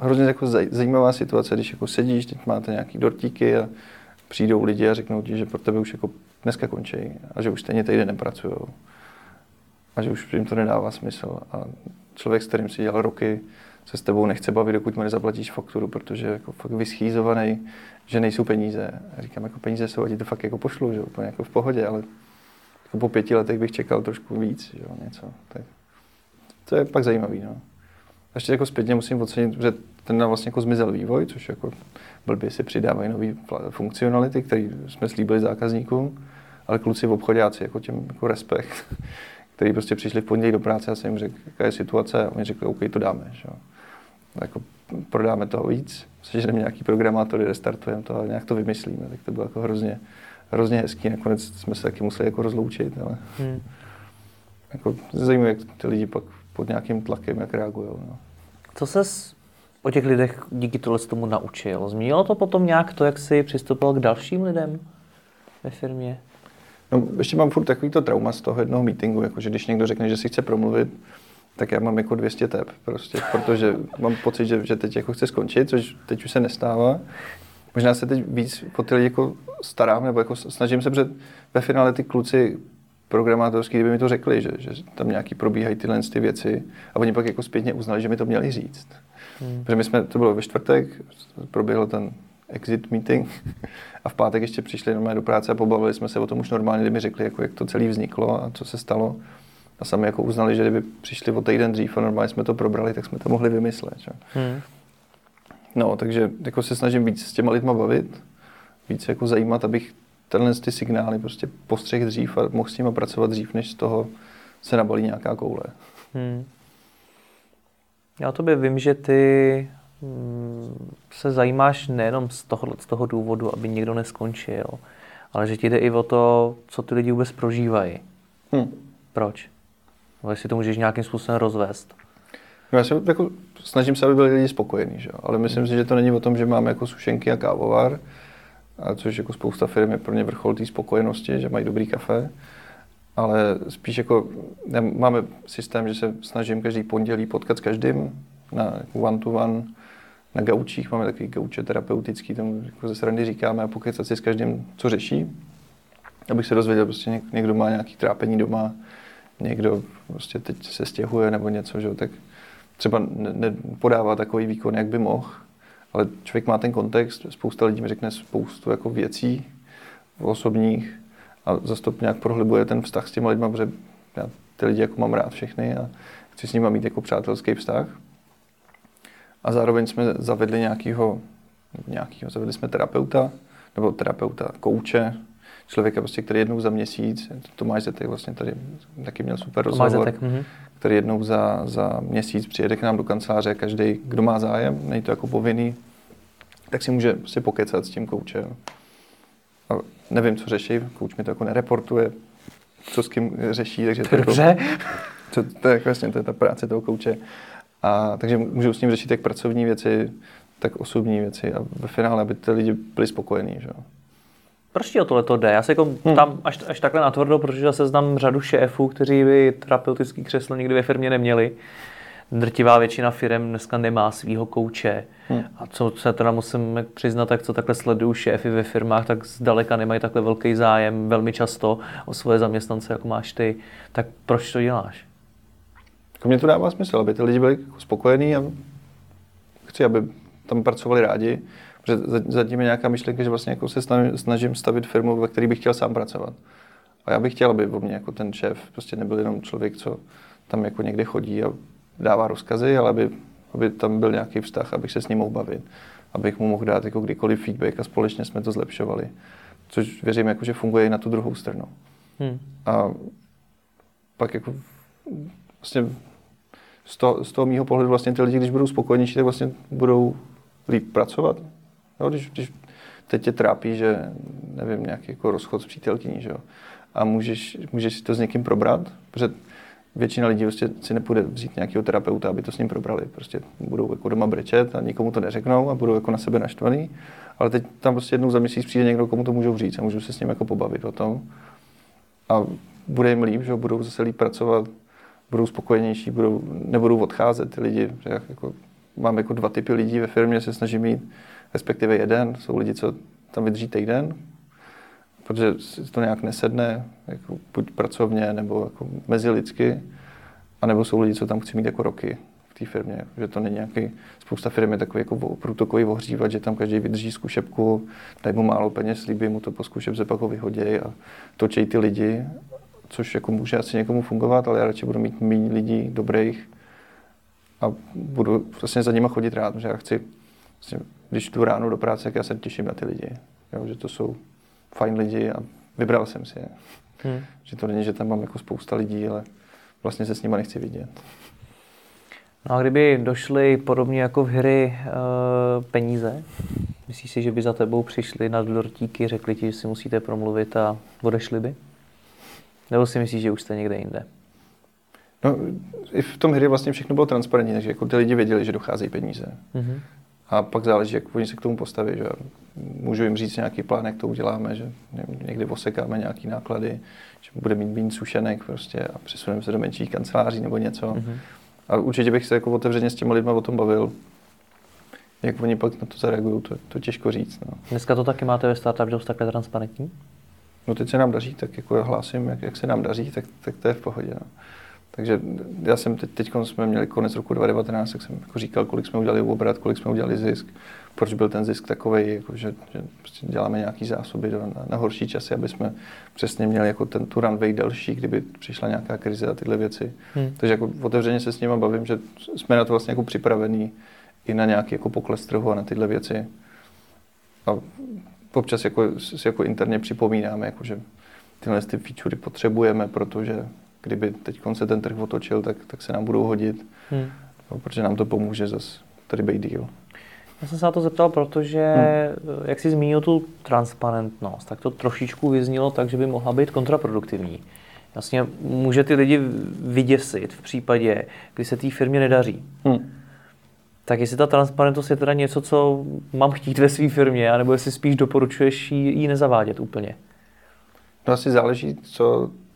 hrozně jako zajímavá situace, když jako sedíš, teď máte nějaký dortíky a přijdou lidi a řeknou ti, že pro tebe už jako dneska končí a že už stejně týden nepracujou a že už jim to nedává smysl. A člověk, s kterým si dělal roky, se s tebou nechce bavit, dokud mu nezaplatíš fakturu, protože je jako fakt vyschýzovaný, že nejsou peníze. A říkám, jako peníze jsou, a ti to fakt jako pošlu, že úplně jako v pohodě, ale jako po 5 letech bych čekal trošku víc, že něco. Tak to je pak zajímavý, no. A ještě jako zpětně musím ocenit, že ten nám vlastně jako zmizel vývoj, což jako blbě si přidávají nové funkcionality, které jsme slíbili zákazníkům, ale kluci v obchodáci, jako těm jako respekt, který prostě přišli v pondělí do práce a jsem jim řekl, jaká je situace, a oni řekli, OK, to dáme, že? Jako prodáme toho víc, sežneme nějaký programátory, restartujeme to a nějak to vymyslíme, tak to bylo jako hrozně hezký, nakonec jsme se taky museli jako rozloučit, ale jako zajímavé, jak ty lidi pak pod nějakým tlakem, jak reagujou. No. Co ses o těch lidech díky tomu naučil? Změnilo to potom nějak to, jak jsi přistupoval k dalším lidem ve firmě? No, ještě mám furt takovýto trauma z toho jednoho meetingu, jakože když někdo řekne, že si chce promluvit, tak já mám jako 200 tep prostě, protože mám pocit, že teď jako chce skončit, což teď už se nestává. Možná se teď víc po ty lidi jako starám, nebo jako snažím se, protože ve finále ty kluci programátorský, kdyby mi to řekli, že tam nějaký probíhají tyhle ty věci a oni pak jako zpětně uznali, že mi to měli říct. Protože my jsme, to bylo ve čtvrtek, proběhl ten exit meeting a v pátek ještě přišli normálně do práce a pobavili jsme se o tom už normálně, kdyby řekli, jako, jak to celé vzniklo a co se stalo. A sami jako uznali, že kdyby přišli o týden dřív a normálně jsme to probrali, tak jsme to mohli vymyslet. No, takže jako se snažím víc s těma lidma bavit, víc jako zajímat, abych tenhle ty signály prostě postřehl dřív a mohl s nima pracovat dřív, než z toho se nabalí nějaká koule. Já o tobě vím, že ty se zajímáš nejenom z toho důvodu, aby někdo neskončil, ale že ti jde i o to, co ty lidi vůbec prožívají. Proč? No, jestli to můžeš nějakým způsobem rozvést. No, já se jako snažím se, aby byli lidi spokojení, že? Ale myslím si, že to není o tom, že máme jako sušenky a kávovar, a což jako spousta firm je pro ně vrchol té spokojenosti, že mají dobrý kafe, ale spíš jako máme systém, že se snažím každý pondělí potkat s každým na one to one. Na gaučích máme takový gauče terapeutický, tam jako ze srandy říkáme, a pokecat si s každým, co řeší. Abych se dozvěděl, prostě někdo má nějaký trápení doma, někdo prostě teď se stěhuje nebo něco, že? Tak třeba nepodává takový výkon, jak by mohl, ale člověk má ten kontext, spousta lidí mi řekne spoustu jako věcí osobních a zase to nějak prohlubuje ten vztah s těma lidma, protože já ty lidi jako mám rád všechny a chci s nimi mít jako přátelský vztah. A zároveň jsme zavedli zavedli jsme terapeuta, kouče, člověka prostě, který jednou za měsíc, Tomáš Zetek vlastně tady taky měl super rozhovor, který jednou za měsíc přijede k nám do kanceláře, každý, kdo má zájem, není to jako povinný, tak si může prostě pokecat s tím koučem. A nevím, co řeší, kouč mi to jako nereportuje, co s kým řeší, takže to je ta práce toho kouče. A takže můžou s ním řešit jak pracovní věci, tak osobní věci a ve finále, aby ty lidi byli spokojení, že? Proč ti o tohle to jde? Já se jako tam až takhle natvrdo, protože já znám řadu šéfů, kteří by terapeutický křeslo nikdy ve firmě neměli. Drtivá většina firem dneska nemá svýho kouče. A co se teda musím přiznat, tak co takhle sleduju šéfy ve firmách, tak zdaleka nemají takhle velký zájem velmi často o svoje zaměstnance, jako máš ty. Tak proč to děláš? Mně to dává smysl, aby ty lidi byli spokojení a chci, aby tam pracovali rádi, protože zatím je nějaká myšlenka, že vlastně jako se snažím stavit firmu, ve které bych chtěl sám pracovat. A já bych chtěl, aby o mě jako ten šéf prostě nebyl jenom člověk, co tam jako někde chodí a dává rozkazy, ale aby aby tam byl nějaký vztah, abych se s ním mohl bavit, abych mu mohl dát jako kdykoliv feedback a společně jsme to zlepšovali. Což věřím, jako, že funguje i na tu druhou stranu. A pak jako vlastně z toho mýho pohledu vlastně ty lidi, když budou spokojenější, tak vlastně budou líp pracovat. Jo, když teď tě trápí, že nevím, nějaký jako rozchod s přítelkyní, že jo. A můžeš si to s někým probrat, protože většina lidí prostě si nepůjde vzít nějakého terapeuta, aby to s ním probrali. Prostě budou jako doma brečet a nikomu to neřeknou a budou jako na sebe naštvaný. Ale teď tam prostě jednou za měsíc přijde někdo, komu to můžou říct a můžou se s ním jako pobavit o tom. A bude jim líp, že budou zase líp pracovat, budou spokojenější, nebudou odcházet ty lidi. Jako, mám jako dva typy lidí ve firmě, se snažím mít, respektive jeden, jsou lidi, co tam vydrží týden, protože si to nějak nesedne, jako buď pracovně, nebo jako mezilidsky, anebo jsou lidi, co tam chci mít jako roky v té firmě, že to není nějaký, spousta firm je takový jako průtokový ohřívat, že tam každý vydrží zkušebku, dají mu málo peněz, slíbí mu to po zkušebce, pak ho vyhoděj a točej ty lidi, což jako může asi někomu fungovat, ale já radši budu mít méně lidí dobrých a budu vlastně za nima chodit rád, protože já chci, vlastně, když jdu ráno do práce, tak já se těším na ty lidi, jo, že to jsou fajn lidi a vybral jsem si je. Že to není, že tam mám jako spousta lidí, ale vlastně se s nima nechci vidět. No a kdyby došly podobně jako v hry peníze, myslíš si, že by za tebou přišli na dortíky, řekli ti, že si musíte promluvit a odešli by? Nebo si myslíš, že už jste někde jinde? No i v tom hry vlastně všechno bylo transparentní, takže jako ty lidi věděli, že docházejí peníze. Mm-hmm. A pak záleží, jak oni se k tomu postaví, že můžu jim říct nějaký plán, jak to uděláme, že někdy osekáme nějaký náklady, že bude mít víc sušenek prostě a přesuneme se do menších kanceláří nebo něco. Mm-hmm. A určitě bych se jako otevřeně s těma lidma o tom bavil. Jak oni pak na to zareagují, to těžko říct. No. Dneska to taky máte ve startupjobs takhle transparentní? No teď se nám daří, tak jako hlásím, jak se nám daří, tak to je v pohodě. No. Takže já jsem teď jsme měli konec roku 2019, tak jsem jako říkal, kolik jsme udělali obrat, kolik jsme udělali zisk, proč byl ten zisk takovej, jako že prostě děláme nějaký zásoby na horší časy, aby jsme přesně měli jako tu runway delší, kdyby přišla nějaká krize a tyhle věci. Takže jako otevřeně se s nimi bavím, že jsme na to vlastně jako připravení i na nějaký jako pokles trhu a na tyhle věci. A občas jako, si jako interně připomínáme, jako že tyhle ty featurey potřebujeme, protože kdyby teď se ten trh otočil, tak se nám budou hodit, protože nám to pomůže zase tady být díl. Já jsem se na to zeptal, protože jak jsi zmínil tu transparentnost, tak to trošičku vyznělo tak, že by mohla být kontraproduktivní. Vlastně může ty lidi vyděsit v případě, kdy se té firmě nedaří. Tak jestli ta transparentnost je teda něco, co mám chtít ve své firmě, anebo jestli spíš doporučuješ ji nezavádět úplně? No asi záleží,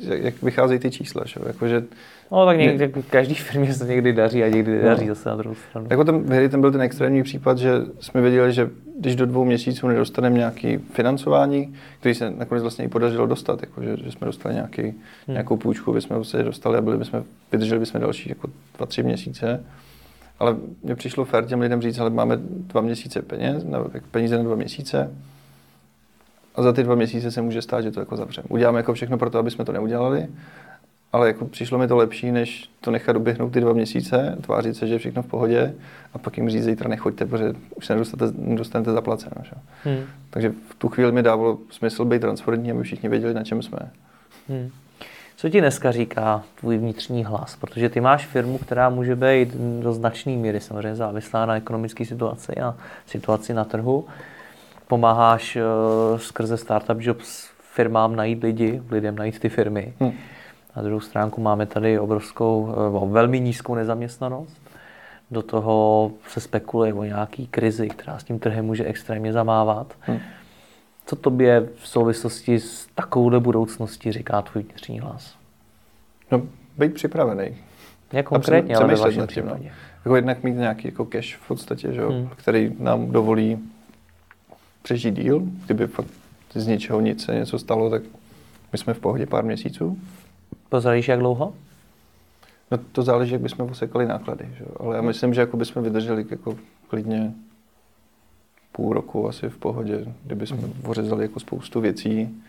jak vycházejí ty čísla, že? Jakože no tak každý firmě se někdy daří a někdy nedaří zase na druhou stranu. Jako ten byl ten extrémní případ, že jsme věděli, že když do 2 měsíců nedostaneme nějaké financování, který se nakonec vlastně i podařilo dostat, jakože, že jsme dostali nějakou půjčku, bychom vlastně dostali a vydrželi bychom další jako 2-3 měsíce. Ale mně přišlo fér těm lidem říct, ale máme 2 měsíce peněz, peníze na 2 měsíce. A za ty 2 měsíce se může stát, že to jako zavřeme. Uděláme jako všechno pro to, aby jsme to neudělali, ale jako přišlo mi to lepší, než to nechat uběhnout ty 2 měsíce, tvářit se, že je všechno v pohodě a pak jim říct, zítra nechoďte, protože už se nedostanete zaplaceno. Takže v tu chvíli mi dávalo smysl být transparentní, aby všichni věděli, na čem jsme. Co ti dneska říká tvůj vnitřní hlas? Protože ty máš firmu, která může být do značné míry samozřejmě závislá na ekonomické situaci a situaci na trhu. Pomáháš skrze startupjobs firmám najít lidi, lidem najít ty firmy. Na druhou stránku máme tady velmi nízkou nezaměstnanost. Do toho se spekuluje o nějaký krizi, která s tím trhem může extrémně zamávat. Co tobě v souvislosti s takovouhle budoucností říká tvůj vnitřní hlas? No, být připravený. Jak konkrétně, ale ve vašem případě. Jako jednak mít nějaký jako cash v podstatě, že, který nám dovolí přežít díl, kdyby fakt z ničeho nic se něco stalo, tak my jsme v pohodě pár měsíců. Pozradíš, jak dlouho? No to záleží, jak bychom posekali náklady, že? Ale já myslím, že jako bychom vydrželi jako klidně 0,5 roku asi v pohodě, kdyby jsme ořezali jako spoustu věcí,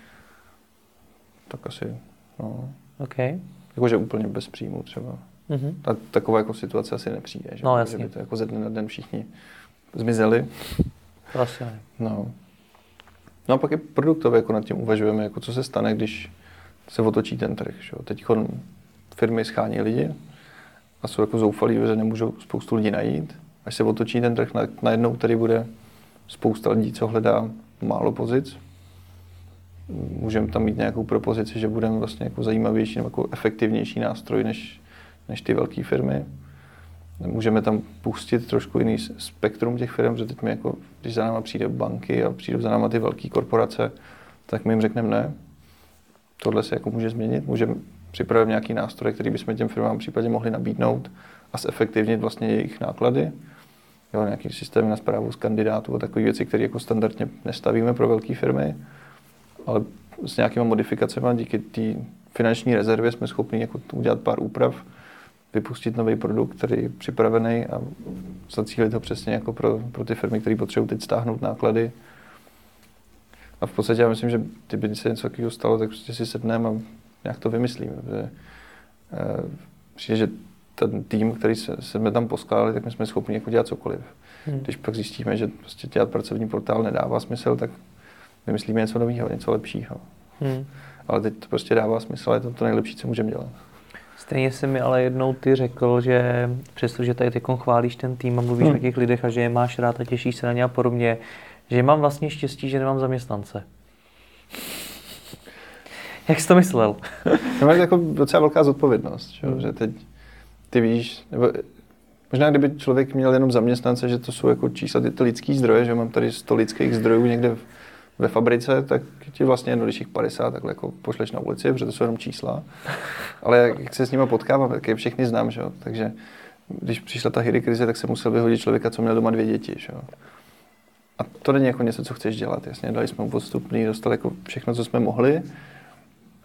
tak asi, no. Okay. Jakože úplně bez příjmu třeba. Mm-hmm. Taková jako situace asi nepřijde, že? No, jasně. Že by to jako ze dne na den všichni zmizeli. Vlastně. No a pak je produktově, jako nad tím uvažujeme, jako co se stane, když se otočí ten trh. Že? Teď firmy schání lidi a jsou jako zoufalí, že nemůžou spoustu lidí najít. Až se otočí ten trh, najednou tady bude spousta lidí, co hledá málo pozic. Můžeme tam mít nějakou propozici, že budeme vlastně jako zajímavější nebo jako efektivnější nástroj než ty velké firmy. Můžeme tam pustit trošku jiný spektrum těch firm, protože teď mi jako, když za náma přijde banky a přijdou za náma ty velké korporace, tak my jim řekneme ne. Tohle se jako může změnit. Můžeme připravit nějaký nástroj, který bychom těm firmám případně mohli nabídnout a zefektivnit vlastně jejich náklady. Jo, nějaký systém na správu z kandidátů a takové věci, které jako standardně nestavíme pro velké firmy, ale s nějakýma modifikacemi díky té finanční rezervě jsme schopni jako udělat pár úprav, vypustit nový produkt, který je připravený a zacílit ho přesně jako pro ty firmy, které potřebují teď stáhnout náklady. A v podstatě já myslím, že kdyby se něco takového stalo, tak prostě si sedneme a nějak to vymyslíme. Přijde, že ten tým, který jsme tam poskládali, tak my jsme schopni jako dělat cokoliv. Když pak zjistíme, že prostě dělat pracovní portál nedává smysl, tak vymyslíme něco nového, něco lepšího. Ale teď to prostě dává smysl, je to to nejlepší, co můžeme dělat. Stejně jsi mi ale jednou ty řekl, že přestože tady teď chválíš ten tým a mluvíš o těch lidech a že je máš rád a těšíš se na ně a podobně, že mám vlastně štěstí, že nemám zaměstnance. Jak jsi to myslel? No, je to jako docela velká zodpovědnost, že teď ty víš, nebo možná kdyby člověk měl jenom zaměstnance, že to jsou jako čísla, ty lidský zdroje, že mám tady 100 lidských zdrojů někde ve fabrice, tak ti vlastně jedno, když jich 50, takhle jako pošleš na ulici, protože to jsou jenom čísla. Ale jak se s nima potkávám, tak je všechny znám, že? Takže když přišla ta krize, tak se musel vyhodit člověka, co měl doma 2 děti, že? A to není jako něco, co chceš dělat, jasně, dali jsme mu podstupný, dostali jako všechno, co jsme mohli,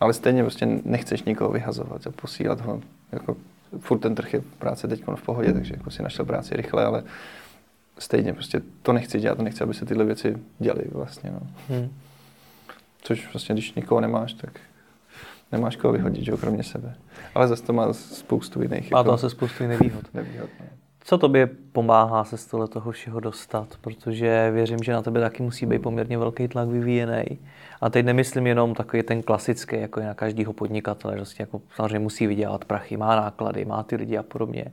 ale stejně prostě nechceš nikoho vyhazovat a posílat ho, jako furt ten trh je práce teď v pohodě, takže jako si našel práci rychle, ale stejně prostě to nechci dělat, nechci, aby se tyhle věci děly vlastně, no. Což vlastně, když nikoho nemáš, tak nemáš koho vyhodit, že jo, kromě sebe. Ale zase to má spoustu jiných. Má to jako, spoustu jiných nevýhod. Ne. Co tobě pomáhá se z toho všeho dostat? Protože věřím, že na tebe taky musí být poměrně velký tlak vyvíjený. A teď nemyslím jenom takový ten klasický, jako je na každého podnikatele, že vlastně jako samozřejmě musí vydělat prachy, má náklady, má ty lidi a podobně.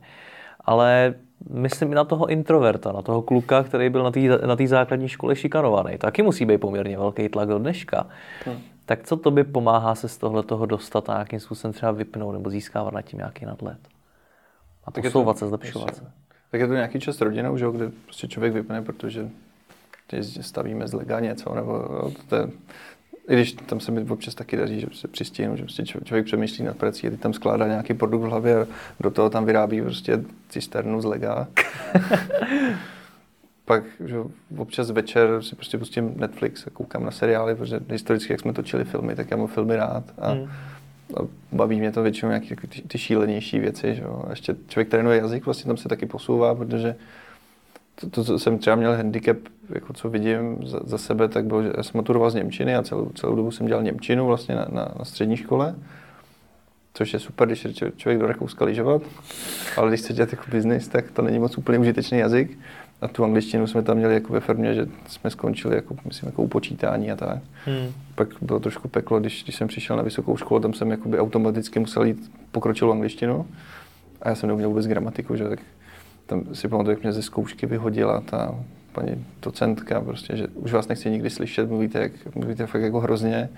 Ale myslím i na toho introverta, na toho kluka, který byl na té základní škole šikanovaný. Taky musí být poměrně velký tlak do dneška. Tak co tobě pomáhá se z toho dostat a nějakým způsobem třeba vypnout nebo získávat nad tím nějaký nadhled? A posouvat se, zlepšovat se. Tak je to nějaký čas s rodinou, že, kde prostě člověk vypne, protože stavíme zlega něco, nebo i když tam se mi občas taky daří, že se přistihnu, že prostě člověk přemýšlí nad prací a ty tam skládá nějaký produkt v hlavě a do toho tam vyrábí prostě cisternu zlega. Pak že občas večer si prostě pustím Netflix a koukám na seriály, protože historicky, jak jsme točili filmy, tak já mám filmy rád a baví mě to většinou nějaké ty šílenější věci, že jo. Ještě člověk trénuje jazyk, vlastně tam se taky posouvá, protože to, co jsem třeba měl handicap, jako co vidím za sebe, tak bylo, že já jsem maturoval z němčiny a celou dobu jsem dělal němčinu vlastně na střední škole, což je super, když je člověk do Rakouska lyžovat, ale když chce dělat jako biznis, tak to není moc úplně užitečný jazyk. A tu angličtinu jsme tam měli jako ve firmě, že jsme skončili jako, myslím, jako u počítání a tak. Pak bylo trošku peklo, když jsem přišel na vysokou školu, tam jsem jakoby automaticky musel jít pokročilou angličtinu. A já jsem neuměl vůbec gramatiku, že tak tam si pamatuju, jak mě ze zkoušky vyhodila ta paní docentka, prostě, že už vás nechci nikdy slyšet, mluvíte fakt jako hrozně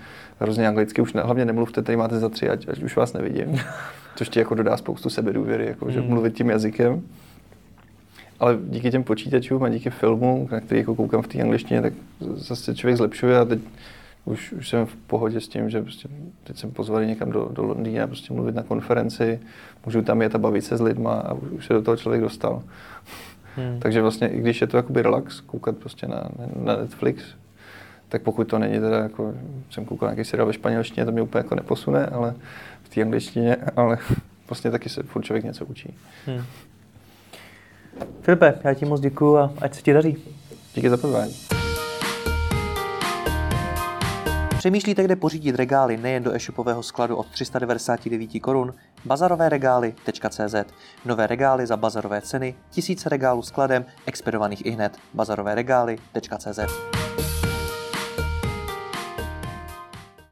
anglicky, už hlavně nemluvte, tady máte za 3, až už vás nevidím. Což ti jako dodá spoustu sebedůvěry, jako, že mluvit tím jazykem. Ale díky těm počítačům a díky filmu, na který jako koukám v té angličtině, tak zase člověk zlepšuje a teď už jsem v pohodě s tím, že prostě teď jsem pozvaný někam do Londýna prostě mluvit na konferenci, můžu tam jet a bavit se s lidma a už se do toho člověk dostal. Takže vlastně, i když je to jakoby relax, koukat prostě na Netflix, tak pokud to není teda jako, jsem koukal nějaký seriál ve španělštině, to mě úplně jako neposune, ale v té angličtině, ale vlastně taky se furt člověk něco učí. Filipe, já ti moc děkuju a ať se ti daří. Díky za pozvání. Přemýšlíte, kde pořídit regály nejen do e-shopového skladu od 399 korun? Bazarovéregály.cz. Nové regály za bazarové ceny, 1000 regálů skladem, expedovaných ihned. Bazarovéregály.cz.